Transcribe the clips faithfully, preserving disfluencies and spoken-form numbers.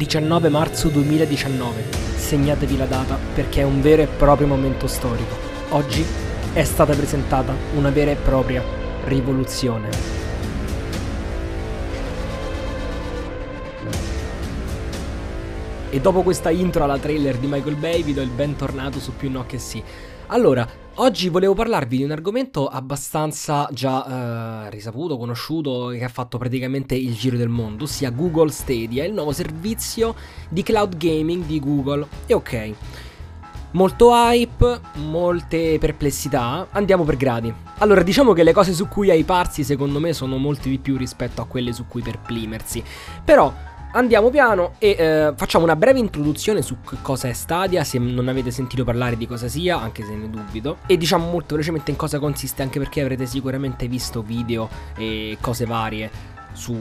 diciannove marzo duemiladiciannove. Segnatevi la data perché è un vero e proprio momento storico. Oggi è stata presentata una vera e propria rivoluzione. E dopo questa intro alla trailer di Michael Bay vi do il bentornato su Più No Che Sì. Allora, oggi volevo parlarvi di un argomento abbastanza già eh, risaputo, conosciuto, che ha fatto praticamente il giro del mondo, ossia Google Stadia, il nuovo servizio di cloud gaming di Google. E ok, molto hype, molte perplessità, andiamo per gradi. Allora, diciamo che le cose su cui hyparsi secondo me sono molte di più rispetto a quelle su cui perplimersi, però andiamo piano e eh, facciamo una breve introduzione su cosa è Stadia, se non avete sentito parlare di cosa sia, anche se ne dubito, e diciamo molto velocemente in cosa consiste, anche perché avrete sicuramente visto video e cose varie su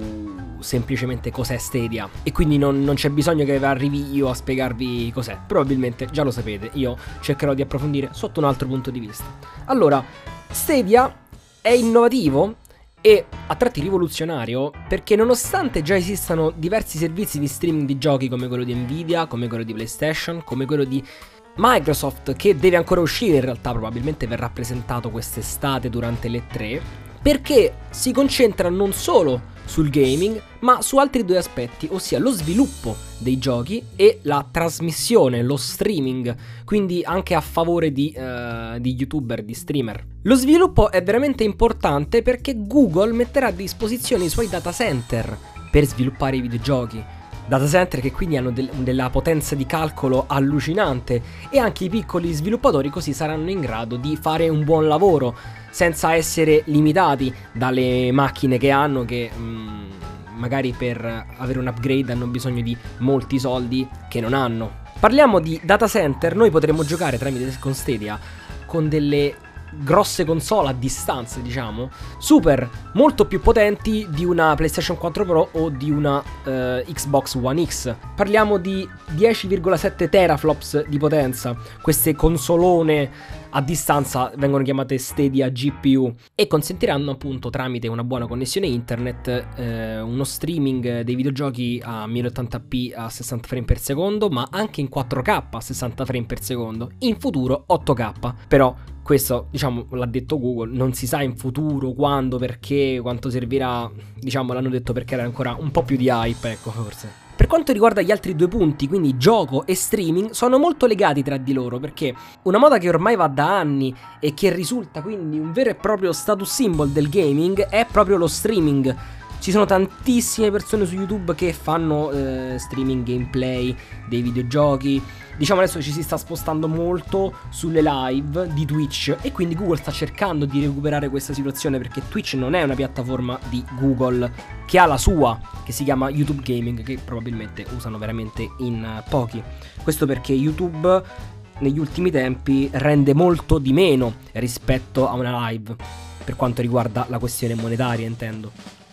semplicemente cos'è Stadia, e quindi non, non c'è bisogno che arrivi io a spiegarvi cos'è, probabilmente già lo sapete, io cercherò di approfondire sotto un altro punto di vista. Allora, Stadia è innovativo e a tratti rivoluzionario perché nonostante già esistano diversi servizi di streaming di giochi come quello di Nvidia, come quello di PlayStation, come quello di Microsoft, che deve ancora uscire, in realtà probabilmente verrà presentato quest'estate durante le tre, perché si concentra non solo sul gaming ma su altri due aspetti, ossia lo sviluppo dei giochi e la trasmissione, lo streaming, quindi anche a favore di, uh, di youtuber, di streamer. Lo sviluppo è veramente importante perché Google metterà a disposizione i suoi data center per sviluppare i videogiochi, data center che quindi hanno del, della potenza di calcolo allucinante, e anche i piccoli sviluppatori così saranno in grado di fare un buon lavoro senza essere limitati dalle macchine che hanno, che mh, magari per avere un upgrade hanno bisogno di molti soldi che non hanno. Parliamo di data center, noi potremo giocare tramite con Stadia con delle grosse console a distanza, diciamo, super, molto più potenti di una PlayStation quattro Pro o di una eh, Xbox One X. Parliamo di dieci virgola sette teraflops di potenza. Queste consolone a distanza vengono chiamate Stadia G P U e consentiranno appunto, tramite una buona connessione internet, eh, uno streaming dei videogiochi a mille ottanta p a sessanta frame per secondo, ma anche in quattro K a sessanta frame per secondo, in futuro otto K. Però questo, diciamo, l'ha detto Google, non si sa in futuro quando, perché, quanto servirà, diciamo l'hanno detto perché era ancora un po' più di hype, ecco, forse. Per quanto riguarda gli altri due punti, quindi gioco e streaming, sono molto legati tra di loro, perché una moda che ormai va da anni e che risulta quindi un vero e proprio status symbol del gaming è proprio lo streaming. Ci sono tantissime persone su YouTube che fanno eh, streaming gameplay dei videogiochi. Diciamo adesso ci si sta spostando molto sulle live di Twitch e quindi Google sta cercando di recuperare questa situazione, perché Twitch non è una piattaforma di Google, che ha la sua, che si chiama YouTube Gaming, che probabilmente usano veramente in pochi. Questo perché YouTube negli ultimi tempi rende molto di meno rispetto a una live, per quanto riguarda la questione monetaria, intendo.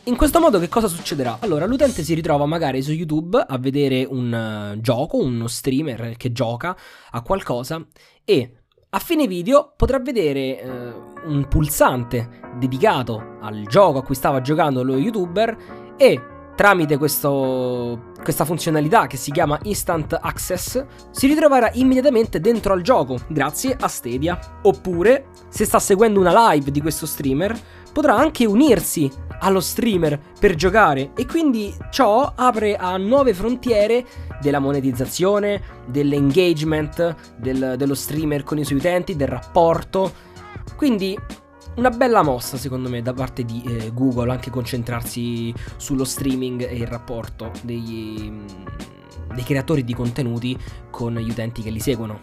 In questo modo che cosa succederà? Allora, l'utente si ritrova magari su YouTube a vedere un uh, gioco, uno streamer che gioca a qualcosa, e a fine video potrà vedere uh, un pulsante dedicato al gioco a cui stava giocando lo YouTuber, e tramite questo, questa funzionalità che si chiama Instant Access si ritroverà immediatamente dentro al gioco grazie a Stadia. Oppure, se sta seguendo una live di questo streamer, potrà anche unirsi allo streamer per giocare, e quindi ciò apre a nuove frontiere della monetizzazione, dell'engagement, del, dello streamer con i suoi utenti, del rapporto. Quindi una bella mossa secondo me da parte di eh, Google, anche concentrarsi sullo streaming e il rapporto degli, dei creatori di contenuti con gli utenti che li seguono.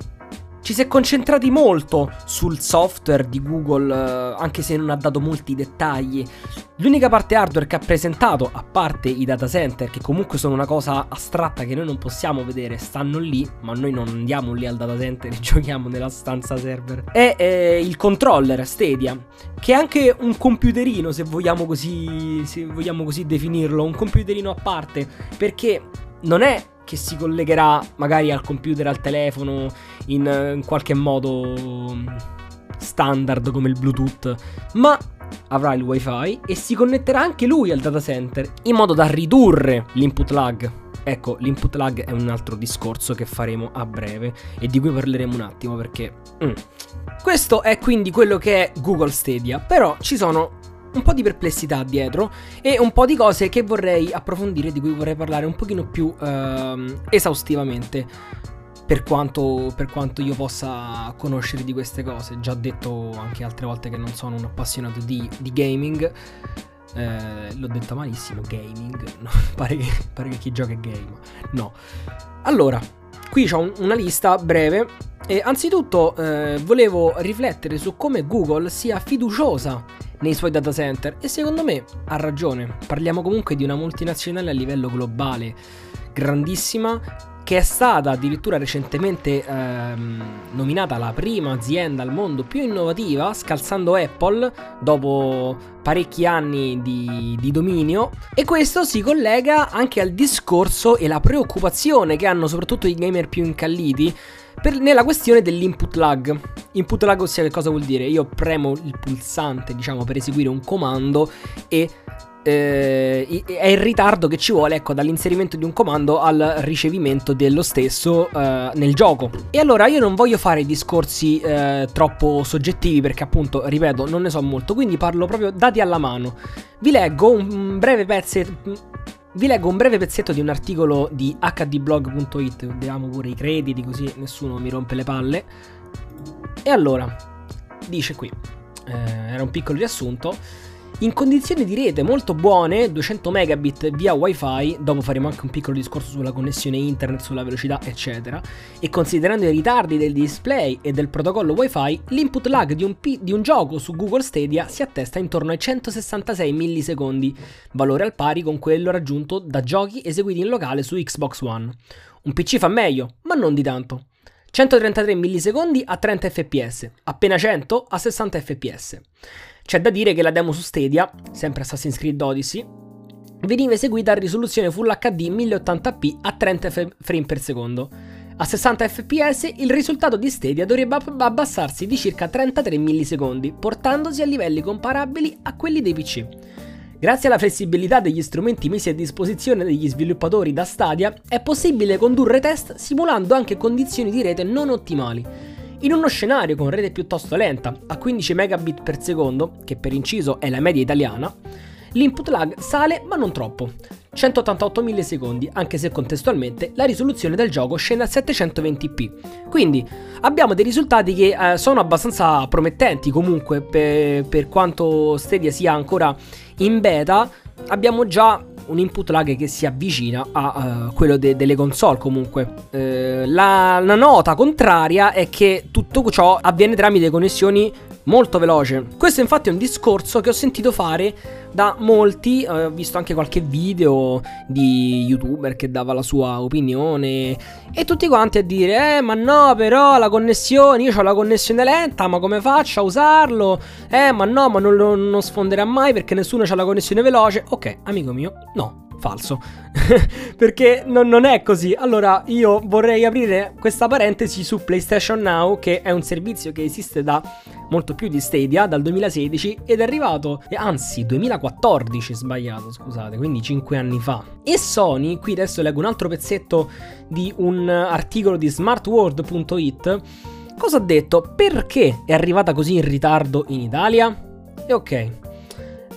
Ci si è concentrati molto sul software di Google, eh, anche se non ha dato molti dettagli. L'unica parte hardware che ha presentato, a parte i data center, che comunque sono una cosa astratta che noi non possiamo vedere, stanno lì, ma noi non andiamo lì al data center e giochiamo nella stanza server, è eh, il controller Stadia, che è anche un computerino, se vogliamo così, se vogliamo così definirlo, un computerino a parte, perché non è che si collegherà magari al computer, al telefono, in, in qualche modo standard come il Bluetooth, ma avrà il wifi e si connetterà anche lui al data center in modo da ridurre l'input lag. Ecco, l'input lag è un altro discorso che faremo a breve e di cui parleremo un attimo perché... Mm. Questo è quindi quello che è Google Stadia, però ci sono un po' di perplessità dietro e un po' di cose che vorrei approfondire, di cui vorrei parlare un pochino più ehm, esaustivamente. Per quanto, per quanto io possa conoscere di queste cose, già detto anche altre volte che non sono un appassionato di, di gaming, eh, l'ho detta malissimo, gaming, no, pare, che, pare che chi gioca è game, no. Allora, qui c'ho un, una lista breve e anzitutto eh, volevo riflettere su come Google sia fiduciosa nei suoi data center e secondo me ha ragione, parliamo comunque di una multinazionale a livello globale, grandissima, che è stata addirittura recentemente ehm, nominata la prima azienda al mondo più innovativa, scalzando Apple dopo parecchi anni di, di dominio. E questo si collega anche al discorso e la preoccupazione che hanno soprattutto i gamer più incalliti per, nella questione dell'input lag. Input lag, ossia, che cosa vuol dire? Io premo il pulsante, diciamo, per eseguire un comando e... Eh, è il ritardo che ci vuole, ecco, dall'inserimento di un comando al ricevimento dello stesso eh, nel gioco. E allora io non voglio fare discorsi eh, troppo soggettivi perché appunto, ripeto, non ne so molto, quindi parlo proprio dati alla mano. Vi leggo un breve pezzetto Vi leggo un breve pezzetto di un articolo di hdblog punto it, vediamo pure i crediti così nessuno mi rompe le palle. E allora, dice qui, eh, era un piccolo riassunto. In condizioni di rete molto buone, duecento megabit via wifi, dopo faremo anche un piccolo discorso sulla connessione internet, sulla velocità eccetera, e considerando i ritardi del display e del protocollo wifi, l'input lag di un, P- di un gioco su Google Stadia si attesta intorno ai centosessantasei millisecondi, valore al pari con quello raggiunto da giochi eseguiti in locale su Xbox One. Un P C fa meglio, ma non di tanto. centotrentatré millisecondi a trenta effe pi esse, appena cento a sessanta effe pi esse. C'è da dire che la demo su Stadia, sempre Assassin's Creed Odyssey, veniva eseguita a risoluzione Full acca di mille ottanta p a trenta frame per secondo. A sessanta effe pi esse il risultato di Stadia dovrebbe abbassarsi di circa trentatré millisecondi, portandosi a livelli comparabili a quelli dei pi ci. Grazie alla flessibilità degli strumenti messi a disposizione degli sviluppatori da Stadia, è possibile condurre test simulando anche condizioni di rete non ottimali. In uno scenario con rete piuttosto lenta, a quindici megabit per secondo, che per inciso è la media italiana, l'input lag sale ma non troppo, centottantotto millisecondi, anche se contestualmente la risoluzione del gioco scende a settecentoventi p. Quindi abbiamo dei risultati che eh, sono abbastanza promettenti comunque, per, per quanto Stadia sia ancora in beta, abbiamo già un input lag che si avvicina a uh, quello de- delle console comunque. Eh, la, la nota contraria è che tutto ciò avviene tramite connessioni molto veloce. Questo infatti è un discorso che ho sentito fare da molti, eh, ho visto anche qualche video di youtuber che dava la sua opinione e tutti quanti a dire eh ma no però la connessione, io ho la connessione lenta, ma come faccio a usarlo? Eh ma no, ma non, non, non sfonderà mai perché nessuno ha la connessione veloce. Ok, amico mio, no, falso. Perché non, non è così. Allora io vorrei aprire questa parentesi su PlayStation Now, che è un servizio che esiste da molto più di Stadia, dal duemilasedici, ed è arrivato, anzi duemilaquattordici sbagliato, scusate, quindi cinque anni fa. E Sony, qui adesso leggo un altro pezzetto di un articolo di smartworld punto it, cosa ha detto? Perché è arrivata così in ritardo in Italia? E ok,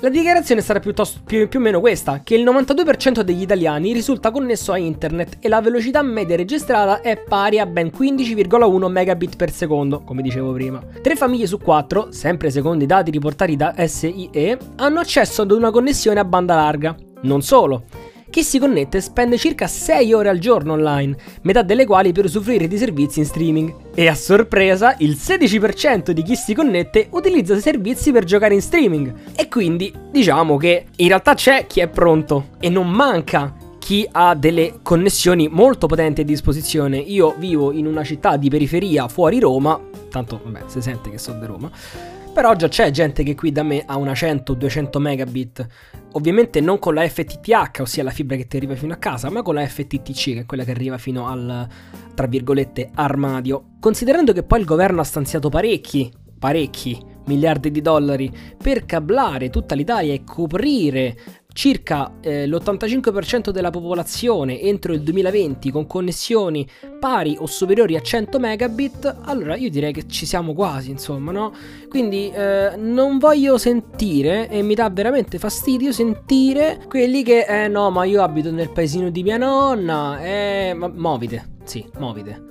la dichiarazione sarà piuttosto, più, più o meno questa, che il novantadue per cento degli italiani risulta connesso a internet e la velocità media registrata è pari a ben quindici virgola uno megabit per secondo, come dicevo prima. Tre famiglie su quattro, sempre secondo i dati riportati da S I E, hanno accesso ad una connessione a banda larga. Non solo, chi si connette spende circa sei ore al giorno online, metà delle quali per usufruire di servizi in streaming. E a sorpresa, il sedici per cento di chi si connette utilizza servizi per giocare in streaming. E quindi diciamo che in realtà c'è chi è pronto e non manca chi ha delle connessioni molto potenti a disposizione. Io vivo in una città di periferia fuori Roma, tanto vabbè, si sente che sono di Roma. Però già c'è gente che qui da me ha una cento duecento megabit, ovviamente non con la effe ti ti acca, ossia la fibra che ti arriva fino a casa, ma con la effe ti ti ci, che è quella che arriva fino al, tra virgolette, armadio. Considerando che poi il governo ha stanziato parecchi, parecchi miliardi di dollari per cablare tutta l'Italia e coprire circa eh, l'ottantacinque per cento della popolazione entro il duemilaventi con connessioni pari o superiori a cento megabit, allora io direi che ci siamo quasi, insomma, no? Quindi eh, non voglio sentire, e mi dà veramente fastidio sentire quelli che eh no, ma io abito nel paesino di mia nonna, eh, ma movite, sì, movite.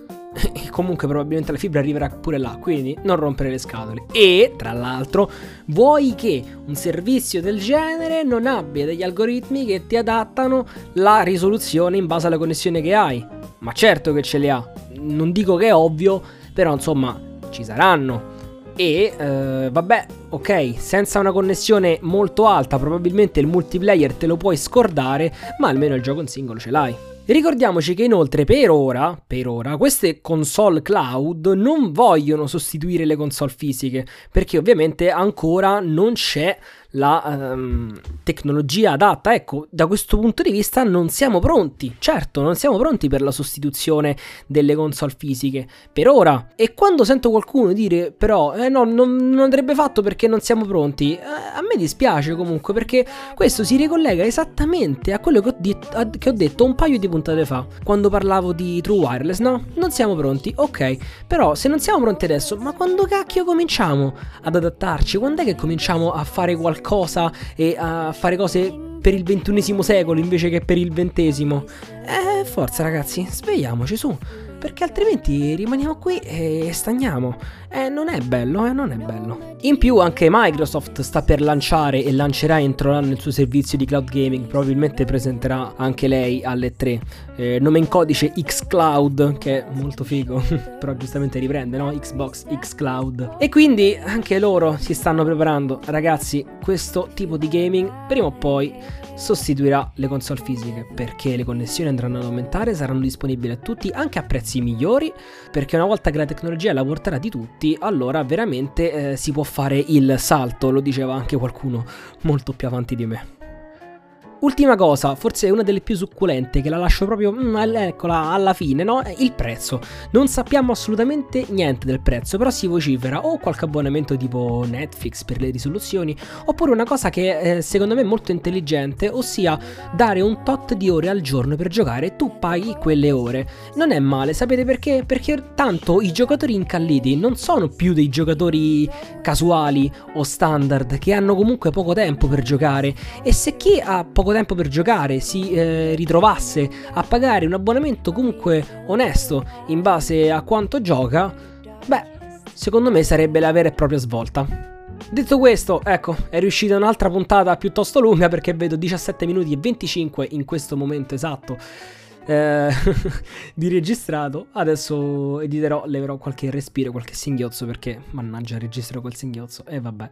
E comunque probabilmente la fibra arriverà pure là, quindi non rompere le scatole. E tra l'altro vuoi che un servizio del genere non abbia degli algoritmi che ti adattano la risoluzione in base alla connessione che hai? Ma certo che ce li ha, non dico che è ovvio, però insomma ci saranno. E eh, vabbè, ok, senza una connessione molto alta probabilmente il multiplayer te lo puoi scordare, ma almeno il gioco in singolo ce l'hai. Ricordiamoci che inoltre per ora, per ora, queste console cloud non vogliono sostituire le console fisiche, perché ovviamente ancora non c'è la ehm, tecnologia adatta. Ecco, da questo punto di vista non siamo pronti, certo, non siamo pronti per la sostituzione delle console fisiche, per ora. E quando sento qualcuno dire però, eh no, non, non andrebbe fatto perché non siamo pronti, eh, a me dispiace comunque, perché questo si ricollega esattamente a quello che ho, dit- a- che ho detto un paio di puntate fa, quando parlavo di True Wireless, no? Non siamo pronti, ok, però se non siamo pronti adesso, ma quando cacchio cominciamo ad adattarci? Quando è che cominciamo a fare qualcosa e a fare cose per il ventunesimo secolo invece che per il ventesimo? Eh, forza ragazzi, svegliamoci su, perché altrimenti rimaniamo qui e stagniamo. Eh, non è bello, eh, non è bello. In più anche Microsoft sta per lanciare e lancerà entro l'anno il suo servizio di cloud gaming, probabilmente presenterà anche lei alle tre. Eh, nome in codice Xcloud, che è molto figo, però giustamente riprende, no? Xbox Xcloud. E quindi anche loro si stanno preparando. Ragazzi, questo tipo di gaming prima o poi sostituirà le console fisiche, perché le connessioni andranno ad aumentare, saranno disponibili a tutti, anche a prezzi migliori, perché una volta che la tecnologia è alla portata di tutti, allora veramente eh, si può fare il salto, lo diceva anche qualcuno molto più avanti di me. Ultima cosa, forse una delle più succulente, che la lascio proprio, mm, eccola, alla fine, no? Il prezzo. Non sappiamo assolutamente niente del prezzo, però si vocifera o qualche abbonamento tipo Netflix per le risoluzioni, oppure una cosa che eh, secondo me è molto intelligente, ossia dare un tot di ore al giorno per giocare e tu paghi quelle ore. Non è male, sapete perché? Perché tanto i giocatori incalliti non sono più dei giocatori casuali o standard, che hanno comunque poco tempo per giocare, e se chi ha poco tempo per giocare si eh, ritrovasse a pagare un abbonamento comunque onesto in base a quanto gioca, beh, secondo me sarebbe la vera e propria svolta. Detto questo, ecco, è riuscita un'altra puntata piuttosto lunga, perché vedo diciassette minuti e venticinque in questo momento esatto eh, di registrato. Adesso editerò, leverò qualche respiro, qualche singhiozzo, perché mannaggia registro quel singhiozzo e eh, vabbè.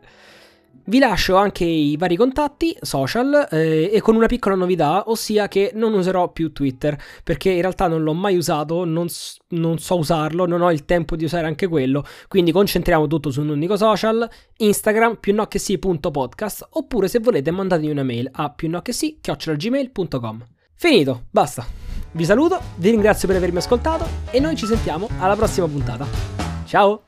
Vi lascio anche i vari contatti social eh, e con una piccola novità, ossia che non userò più Twitter, perché in realtà non l'ho mai usato, non, non so usarlo, non ho il tempo di usare anche quello, quindi concentriamo tutto su un unico social, Instagram, più no che sì punto podcast, oppure se volete mandatemi una mail a più no che sì chiocciola gmail punto com. Finito, basta, vi saluto, vi ringrazio per avermi ascoltato e noi ci sentiamo alla prossima puntata. Ciao!